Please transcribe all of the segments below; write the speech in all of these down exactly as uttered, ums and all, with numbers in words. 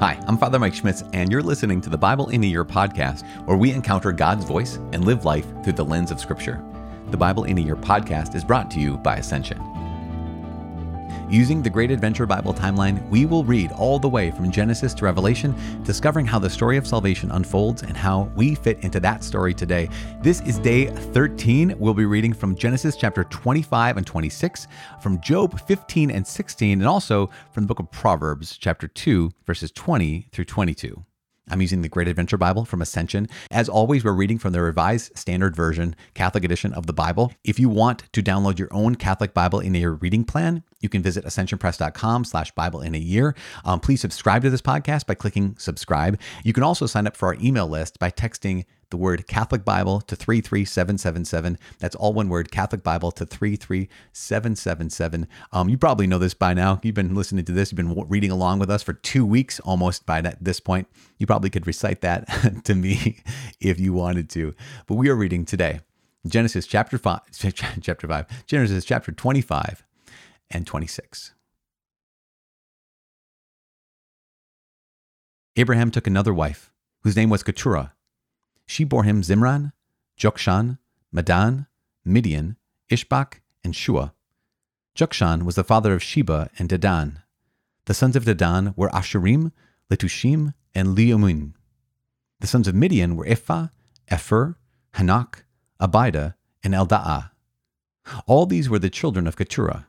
Hi, I'm Father Mike Schmitz, and you're listening to the Bible in a Year podcast, where we encounter God's voice and live life through the lens of Scripture. The Bible in a Year podcast is brought to you by Ascension. Using the Great Adventure Bible Timeline, we will read all the way from Genesis to Revelation, discovering how the story of salvation unfolds and how we fit into that story today. This is day thirteen. We'll be reading from Genesis chapter twenty-five and twenty-six, from Job fifteen and sixteen, and also from the book of Proverbs chapter two, verses twenty through twenty-two. I'm using the Great Adventure Bible from Ascension. As always, we're reading from the Revised Standard Version, Catholic edition of the Bible. If you want to download your own Catholic Bible in a Year reading plan, you can visit ascensionpress.com slash Bible in a Year. Um, please subscribe to this podcast by clicking subscribe. You can also sign up for our email list by texting the word Catholic Bible to three three seven seven seven. That's all one word, Catholic Bible to three three seven seven seven. Um, you probably know this by now. You've been listening to this. You've been reading along with us for two weeks almost by that, this point. You probably could recite that to me if you wanted to. But we are reading today Genesis chapter five, chapter five, Genesis chapter twenty-five and twenty-six. Abraham took another wife, whose name was Keturah. She bore him Zimran, Jokshan, Madan, Midian, Ishbak, and Shua. Jokshan was the father of Sheba and Dedan. The sons of Dedan were Asherim, Letushim, and Leomun. The sons of Midian were Ephah, Epher, Hanak, Abida, and Elda'ah. All these were the children of Keturah.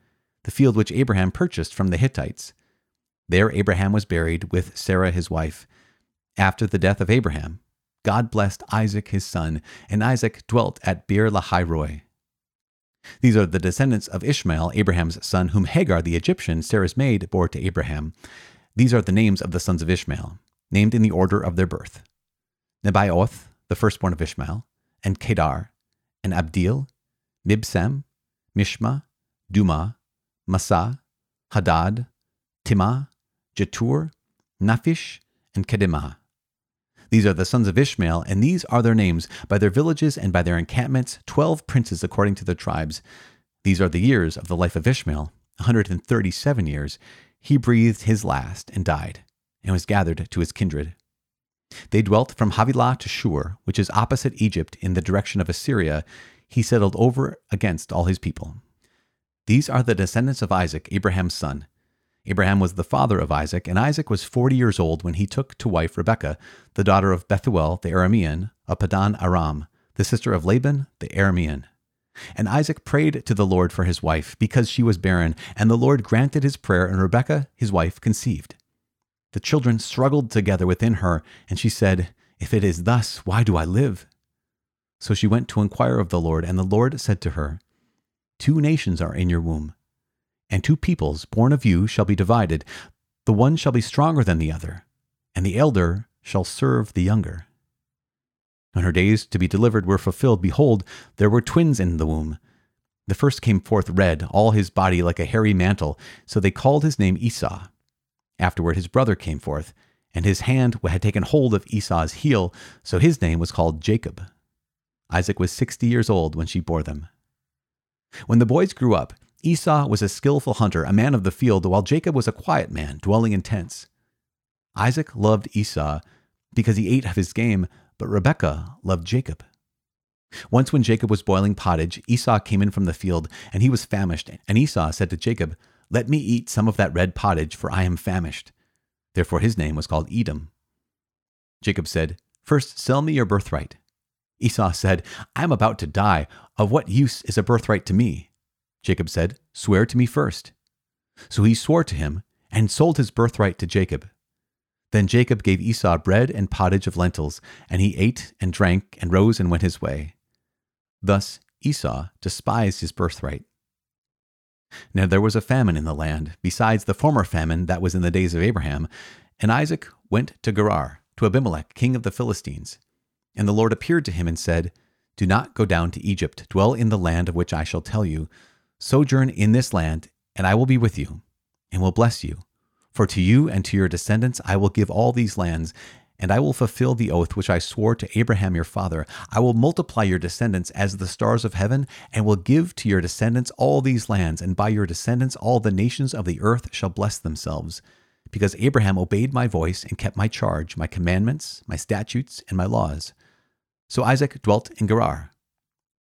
the field which Abraham purchased from the Hittites. There Abraham was buried with Sarah his wife. After the death of Abraham, God blessed Isaac his son, and Isaac dwelt at Beer-lahai-roi. These are the descendants of Ishmael, Abraham's son, whom Hagar the Egyptian, Sarah's maid, bore to Abraham. These are the names of the sons of Ishmael, named in the order of their birth: Nebaioth, the firstborn of Ishmael, and Kedar, and Abdil, Mibsam, Mishma, Duma, Masa, Hadad, Timah, Jetur, Naphish, and Kedemah. These are the sons of Ishmael, and these are their names, by their villages and by their encampments, twelve princes according to their tribes. These are the years of the life of Ishmael, one hundred thirty-seven years. He breathed his last and died, and was gathered to his kindred. They dwelt from Havilah to Shur, which is opposite Egypt in the direction of Assyria. He settled over against all his people. These are the descendants of Isaac, Abraham's son. Abraham was the father of Isaac, and Isaac was forty years old when he took to wife Rebekah, the daughter of Bethuel the Aramean, of Padan Aram, the sister of Laban the Aramean. And Isaac prayed to the Lord for his wife, because she was barren, and the Lord granted his prayer, and Rebekah, his wife, conceived. The children struggled together within her, and she said, "If it is thus, why do I live?" So she went to inquire of the Lord, and the Lord said to her, "Two nations are in your womb, and two peoples born of you shall be divided. The one shall be stronger than the other, and the elder shall serve the younger." When her days to be delivered were fulfilled, behold, there were twins in the womb. The first came forth red, all his body like a hairy mantle, so they called his name Esau. Afterward his brother came forth, and his hand had taken hold of Esau's heel, so his name was called Jacob. Isaac was sixty years old when she bore them. When the boys grew up, Esau was a skillful hunter, a man of the field, while Jacob was a quiet man, dwelling in tents. Isaac loved Esau because he ate of his game, but Rebekah loved Jacob. Once when Jacob was boiling pottage, Esau came in from the field, and he was famished. And Esau said to Jacob, "Let me eat some of that red pottage, for I am famished." Therefore his name was called Edom. Jacob said, "First sell me your birthright." Esau said, "I am about to die. Of what use is a birthright to me?" Jacob said, "Swear to me first." So he swore to him and sold his birthright to Jacob. Then Jacob gave Esau bread and pottage of lentils, and he ate and drank and rose and went his way. Thus Esau despised his birthright. Now there was a famine in the land, besides the former famine that was in the days of Abraham, And Isaac went to Gerar, to Abimelech, king of the Philistines. And the Lord appeared to him and said, Do not go down to Egypt, dwell in the land of which I shall tell you. Sojourn in this land, and I will be with you, and will bless you. For to you and to your descendants I will give all these lands, and I will fulfill the oath which I swore to Abraham your father. I will multiply your descendants as the stars of heaven, and will give to your descendants all these lands, and by your descendants all the nations of the earth shall bless themselves. Because Abraham obeyed my voice and kept my charge, my commandments, my statutes, and my laws. So Isaac dwelt in Gerar.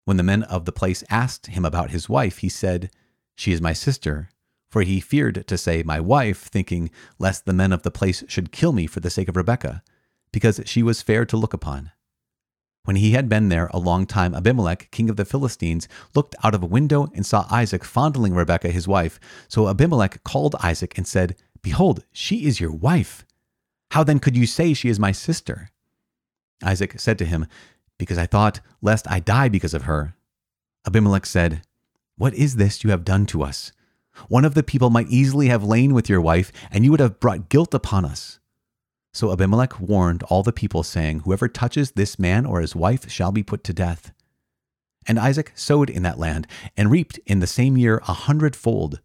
When the men of the place asked him about his wife, he said, She is my sister. For he feared to say, My wife, thinking, lest the men of the place should kill me for the sake of Rebekah, because she was fair to look upon. When he had been there a long time, Abimelech, king of the Philistines, looked out of a window and saw Isaac fondling Rebekah, his wife. So Abimelech called Isaac and said, Behold, she is your wife. How then could you say she is my sister? Isaac said to him, Because I thought, lest I die because of her. Abimelech said, What is this you have done to us? One of the people might easily have lain with your wife, and you would have brought guilt upon us. So Abimelech warned all the people, saying, Whoever touches this man or his wife shall be put to death. And Isaac sowed in that land, and reaped in the same year a hundredfold.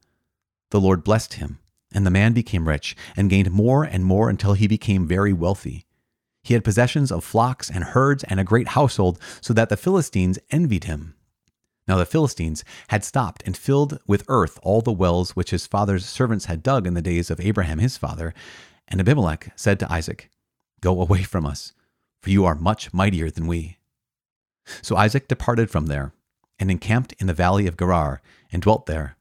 The Lord blessed him. And the man became rich, and gained more and more until he became very wealthy. He had possessions of flocks and herds and a great household, so that the Philistines envied him. Now the Philistines had stopped and filled with earth all the wells which his father's servants had dug in the days of Abraham his father. And Abimelech said to Isaac, Go away from us, for you are much mightier than we. So Isaac departed from there, and encamped in the valley of Gerar, and dwelt there.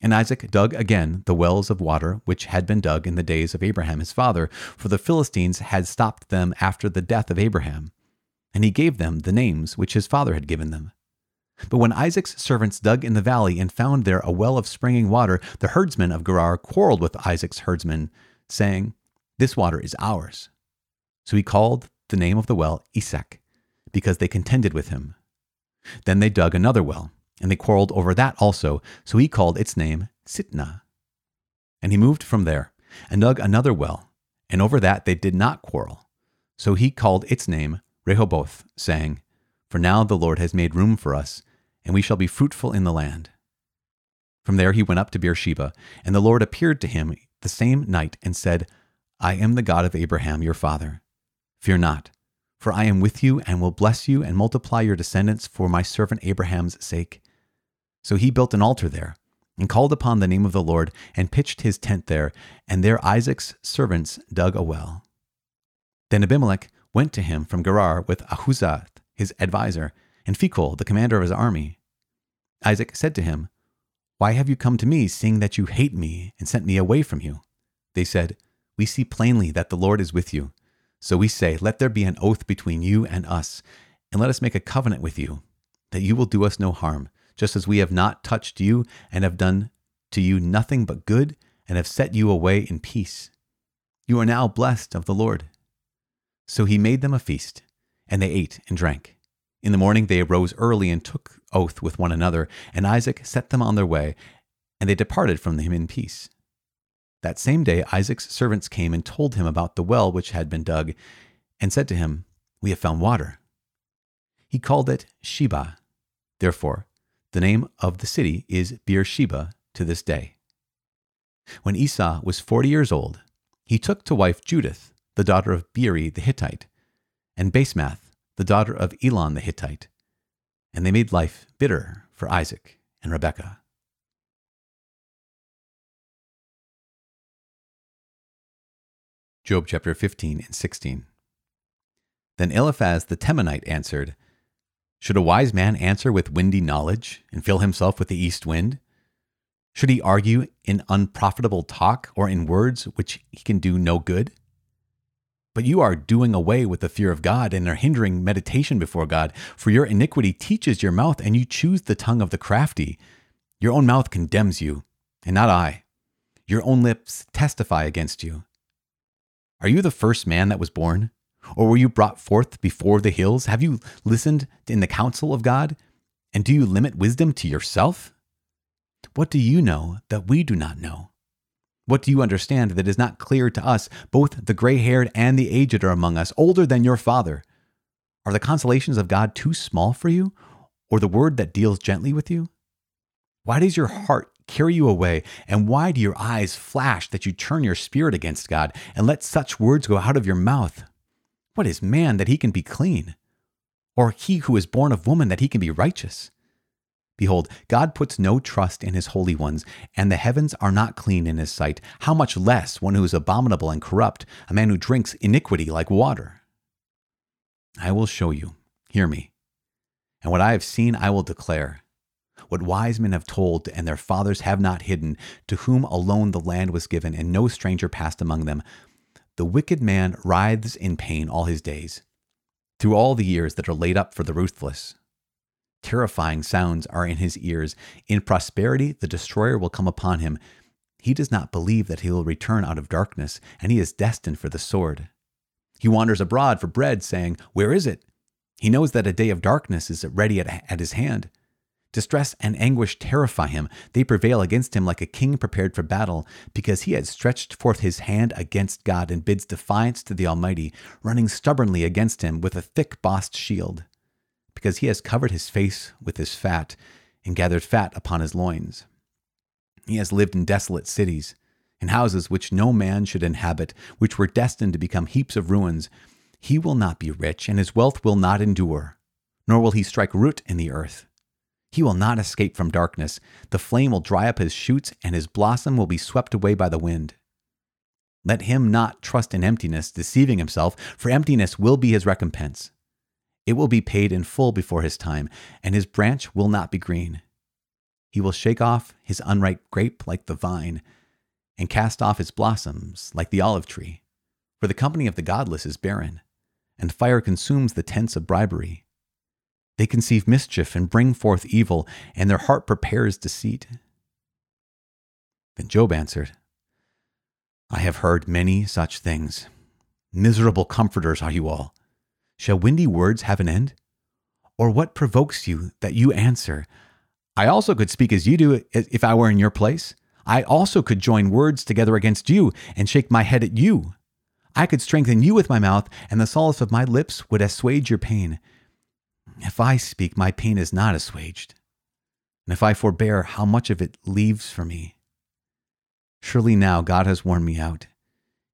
And Isaac dug again the wells of water which had been dug in the days of Abraham his father, for the Philistines had stopped them after the death of Abraham. And he gave them the names which his father had given them. But when Isaac's servants dug in the valley and found there a well of springing water, the herdsmen of Gerar quarreled with Isaac's herdsmen, saying, This water is ours. So he called the name of the well Esek, because they contended with him. Then they dug another well. And they quarreled over that also, so he called its name Sitnah. And he moved from there, and dug another well, and over that they did not quarrel. So he called its name Rehoboth, saying, For now the Lord has made room for us, and we shall be fruitful in the land. From there he went up to Beersheba, and the Lord appeared to him the same night, and said, I am the God of Abraham your father. Fear not. For I am with you and will bless you and multiply your descendants for my servant Abraham's sake. So he built an altar there and called upon the name of the Lord and pitched his tent there, and there Isaac's servants dug a well. Then Abimelech went to him from Gerar with Ahuzath, his advisor, and Phicol, the commander of his army. Isaac said to him, Why have you come to me, seeing that you hate me and sent me away from you? They said, We see plainly that the Lord is with you. So we say, Let there be an oath between you and us, and let us make a covenant with you, that you will do us no harm, just as we have not touched you and have done to you nothing but good and have set you away in peace. You are now blessed of the Lord. So he made them a feast, and they ate and drank. In the morning they arose early and took oath with one another, and Isaac set them on their way, and they departed from him in peace. That same day Isaac's servants came and told him about the well which had been dug, and said to him, We have found water. He called it Sheba. Therefore, the name of the city is Beersheba to this day. When Esau was forty years old, he took to wife Judith, the daughter of Beeri the Hittite, and Basemath, the daughter of Elon the Hittite, and they made life bitter for Isaac and Rebekah. Job chapter fifteen and sixteen. Then Eliphaz the Temanite answered, Should a wise man answer with windy knowledge and fill himself with the east wind? Should he argue in unprofitable talk or in words which he can do no good? But you are doing away with the fear of God and are hindering meditation before God, for your iniquity teaches your mouth and you choose the tongue of the crafty. Your own mouth condemns you, and not I. Your own lips testify against you. Are you the first man that was born? Or were you brought forth before the hills? Have you listened in the counsel of God? And do you limit wisdom to yourself? What do you know that we do not know? What do you understand that is not clear to us? Both the gray-haired and the aged are among us, older than your father. Are the consolations of God too small for you, or the word that deals gently with you? Why does your heart carry you away, and why do your eyes flash that you turn your spirit against God, and let such words go out of your mouth? What is man that he can be clean, or he who is born of woman that he can be righteous? Behold, God puts no trust in his holy ones, and the heavens are not clean in his sight. How much less one who is abominable and corrupt, a man who drinks iniquity like water? I will show you, hear me, and what I have seen I will declare. What wise men have told and their fathers have not hidden, to whom alone the land was given, and no stranger passed among them. The wicked man writhes in pain all his days, through all the years that are laid up for the ruthless. Terrifying sounds are in his ears. In prosperity, the destroyer will come upon him. He does not believe that he will return out of darkness, and he is destined for the sword. He wanders abroad for bread, saying, "Where is it?" He knows that a day of darkness is ready at, at his hand. Distress and anguish terrify him. They prevail against him like a king prepared for battle, because he had stretched forth his hand against God and bids defiance to the Almighty, running stubbornly against him with a thick-bossed shield, because he has covered his face with his fat and gathered fat upon his loins. He has lived in desolate cities, in houses which no man should inhabit, which were destined to become heaps of ruins. He will not be rich, and his wealth will not endure, nor will he strike root in the earth. He will not escape from darkness. The flame will dry up his shoots, and his blossom will be swept away by the wind. Let him not trust in emptiness, deceiving himself, for emptiness will be his recompense. It will be paid in full before his time, and his branch will not be green. He will shake off his unripe grape like the vine, and cast off his blossoms like the olive tree. For the company of the godless is barren, and fire consumes the tents of bribery. They conceive mischief and bring forth evil, and their heart prepares deceit. Then Job answered, I have heard many such things. Miserable comforters are you all. Shall windy words have an end? Or what provokes you that you answer? I also could speak as you do if I were in your place. I also could join words together against you and shake my head at you. I could strengthen you with my mouth, and the solace of my lips would assuage your pain. If I speak, my pain is not assuaged. And if I forbear, how much of it leaves for me? Surely now God has worn me out.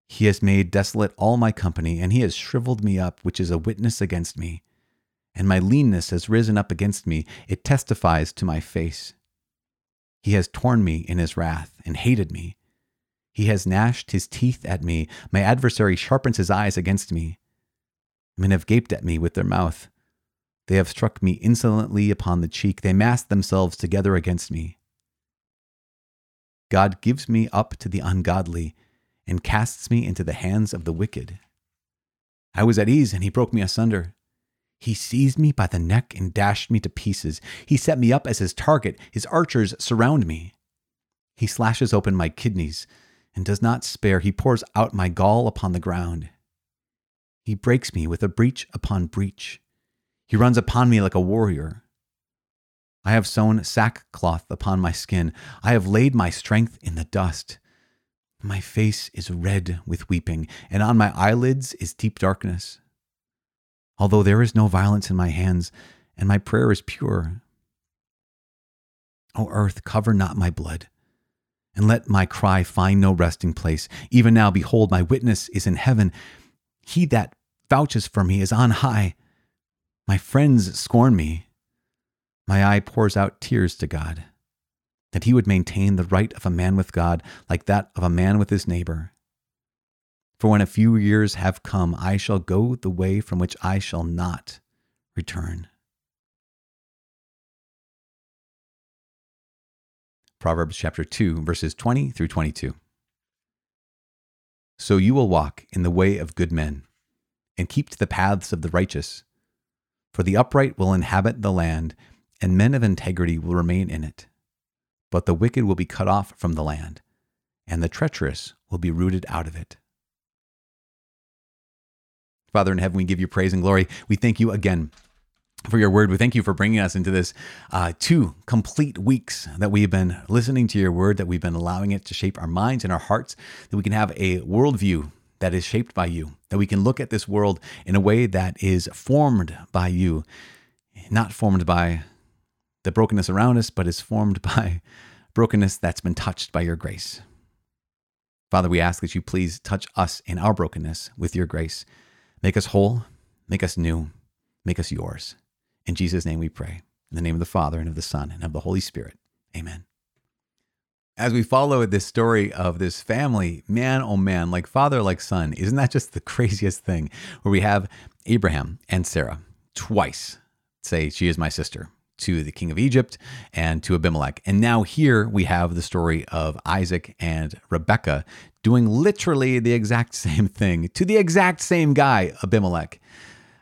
He has made desolate all my company, and he has shriveled me up, which is a witness against me. And my leanness has risen up against me. It testifies to my face. He has torn me in his wrath and hated me. He has gnashed his teeth at me. My adversary sharpens his eyes against me. Men have gaped at me with their mouth. They have struck me insolently upon the cheek. They massed themselves together against me. God gives me up to the ungodly and casts me into the hands of the wicked. I was at ease, and he broke me asunder. He seized me by the neck and dashed me to pieces. He set me up as his target. His archers surround me. He slashes open my kidneys and does not spare. He pours out my gall upon the ground. He breaks me with a breach upon breach. He runs upon me like a warrior. I have sewn sackcloth upon my skin. I have laid my strength in the dust. My face is red with weeping, and on my eyelids is deep darkness. Although there is no violence in my hands, and my prayer is pure. O earth, cover not my blood, and let my cry find no resting place. Even now, behold, my witness is in heaven. He that vouches for me is on high. My friends scorn me. My eye pours out tears to God, that he would maintain the right of a man with God like that of a man with his neighbor. For when a few years have come, I shall go the way from which I shall not return. Proverbs chapter two, verses twenty through twenty-two. So you will walk in the way of good men, and keep to the paths of the righteous. For the upright will inhabit the land, and men of integrity will remain in it. But the wicked will be cut off from the land, and the treacherous will be rooted out of it. Father in heaven, we give you praise and glory. We thank you again for your word. We thank you for bringing us into this uh, two complete weeks that we've been listening to your word, that we've been allowing it to shape our minds and our hearts, that we can have a worldview that is shaped by you, that we can look at this world in a way that is formed by you, not formed by the brokenness around us, but is formed by brokenness that's been touched by your grace. Father, we ask that you please touch us in our brokenness with your grace. Make us whole, make us new, make us yours. In Jesus' name we pray. In the name of the Father, and of the Son, and of the Holy Spirit. Amen. As we follow this story of this family, man, oh man, like father, like son, isn't that just the craziest thing? Where we have Abraham and Sarah twice say, she is my sister, to the king of Egypt and to Abimelech. And now here we have the story of Isaac and Rebekah doing literally the exact same thing to the exact same guy, Abimelech.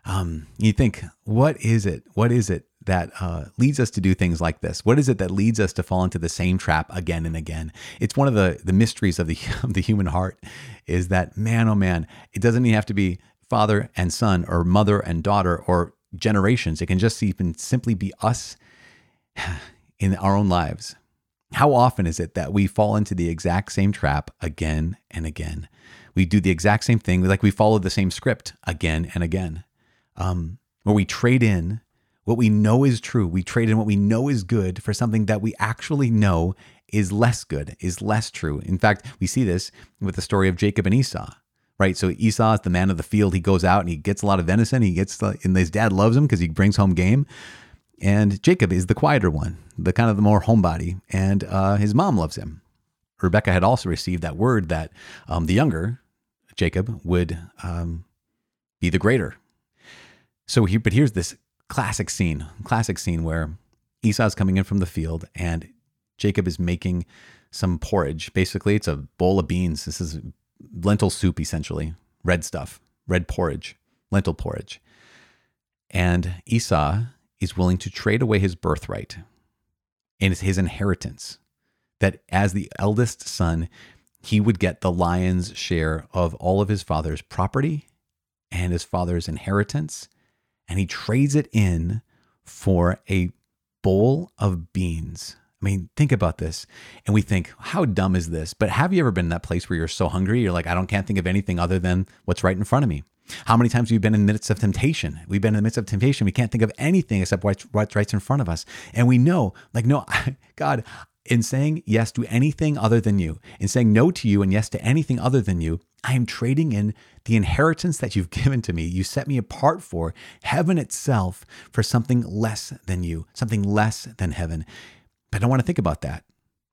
Um, you think, what is it? What is it that uh, leads us to do things like this? What is it that leads us to fall into the same trap again and again? It's one of the, the mysteries of the, of the human heart, is that, man, oh man, it doesn't even have to be father and son or mother and daughter or generations. It can just even simply be us in our own lives. How often is it that we fall into the exact same trap again and again? We do the exact same thing, like we follow the same script again and again, um, where we trade in what we know is true. We trade in what we know is good for something that we actually know is less good, is less true. In fact, we see this with the story of Jacob and Esau, right? So Esau is the man of the field. He goes out and he gets a lot of venison. He gets, the, and his dad loves him because he brings home game. And Jacob is the quieter one, the kind of the more homebody. And uh, his mom loves him. Rebekah had also received that word that um, the younger Jacob would um, be the greater. So here, but here's this Classic scene, classic scene where Esau's coming in from the field and Jacob is making some porridge. Basically, it's a bowl of beans. This is lentil soup, essentially, red stuff, red porridge, lentil porridge. And Esau is willing to trade away his birthright and his inheritance, that as the eldest son, he would get the lion's share of all of his father's property and his father's inheritance. And he trades it in for a bowl of beans. I mean, think about this. And we think, how dumb is this? But have you ever been in that place where you're so hungry, you're like, I don't can't think of anything other than what's right in front of me? How many times have we been in the midst of temptation? We've been in the midst of temptation. We can't think of anything except what's right in front of us. And we know, like, no, God, in saying yes to anything other than you, in saying no to you and yes to anything other than you, I am trading in the inheritance that you've given to me. You set me apart for heaven itself for something less than you, something less than heaven. But I don't want to think about that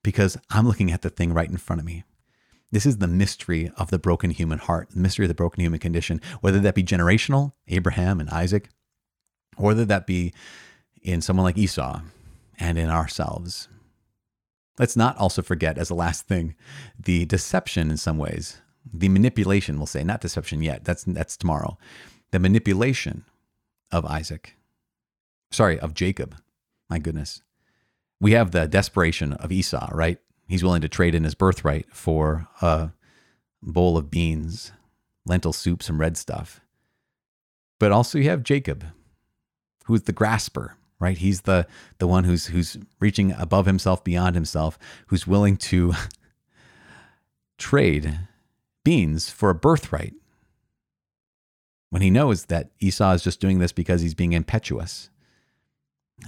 because I'm looking at the thing right in front of me. This is the mystery of the broken human heart, the mystery of the broken human condition, whether that be generational, Abraham and Isaac, or whether that be in someone like Esau and in ourselves. Let's not also forget, as a last thing, the deception in some ways, the manipulation, we'll say, not deception yet, that's that's tomorrow, the manipulation of Isaac, sorry, of Jacob, my goodness. We have the desperation of Esau, right? He's willing to trade in his birthright for a bowl of beans, lentil soup, some red stuff. But also you have Jacob, who's the grasper, right? He's the the one who's who's reaching above himself, beyond himself, who's willing to trade beans for a birthright when he knows that Esau is just doing this because he's being impetuous.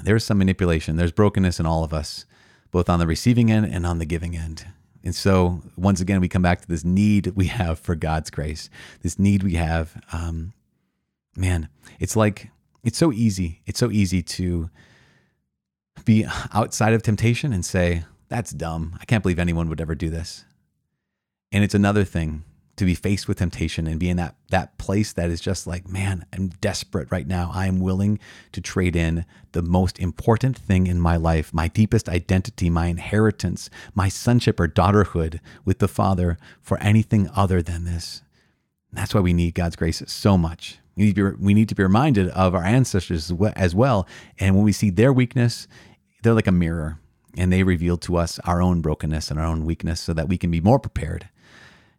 There's some manipulation. There's brokenness in all of us, both on the receiving end and on the giving end. And so once again, we come back to this need we have for God's grace, this need we have. Um, man, it's like, It's so easy. It's so easy to be outside of temptation and say, that's dumb. I can't believe anyone would ever do this. And it's another thing to be faced with temptation and be in that, that place that is just like, man, I'm desperate right now. I am willing to trade in the most important thing in my life, my deepest identity, my inheritance, my sonship or daughterhood with the Father for anything other than this. And that's why we need God's grace so much. We need, to be, we need to be reminded of our ancestors as well. And when we see their weakness, they're like a mirror, and they reveal to us our own brokenness and our own weakness so that we can be more prepared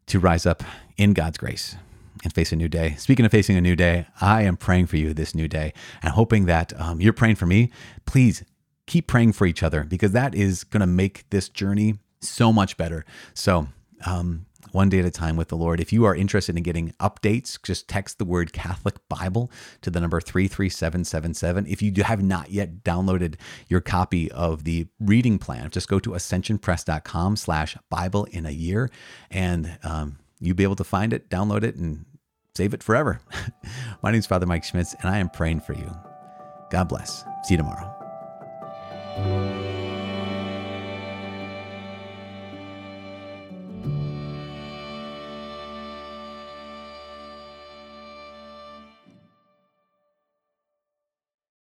to rise up in God's grace and face a new day. Speaking of facing a new day, I am praying for you this new day and hoping that um, you're praying for me. Please keep praying for each other, because that is going to make this journey so much better. So um, one day at a time with the Lord. If you are interested in getting updates, just text the word Catholic Bible to the number three three seven seven seven. If you have not yet downloaded your copy of the reading plan, just go to ascension press dot com slash Bible in a year, and um, you'll be able to find it, download it, and save it forever. My name is Father Mike Schmitz, and I am praying for you. God bless. See you tomorrow.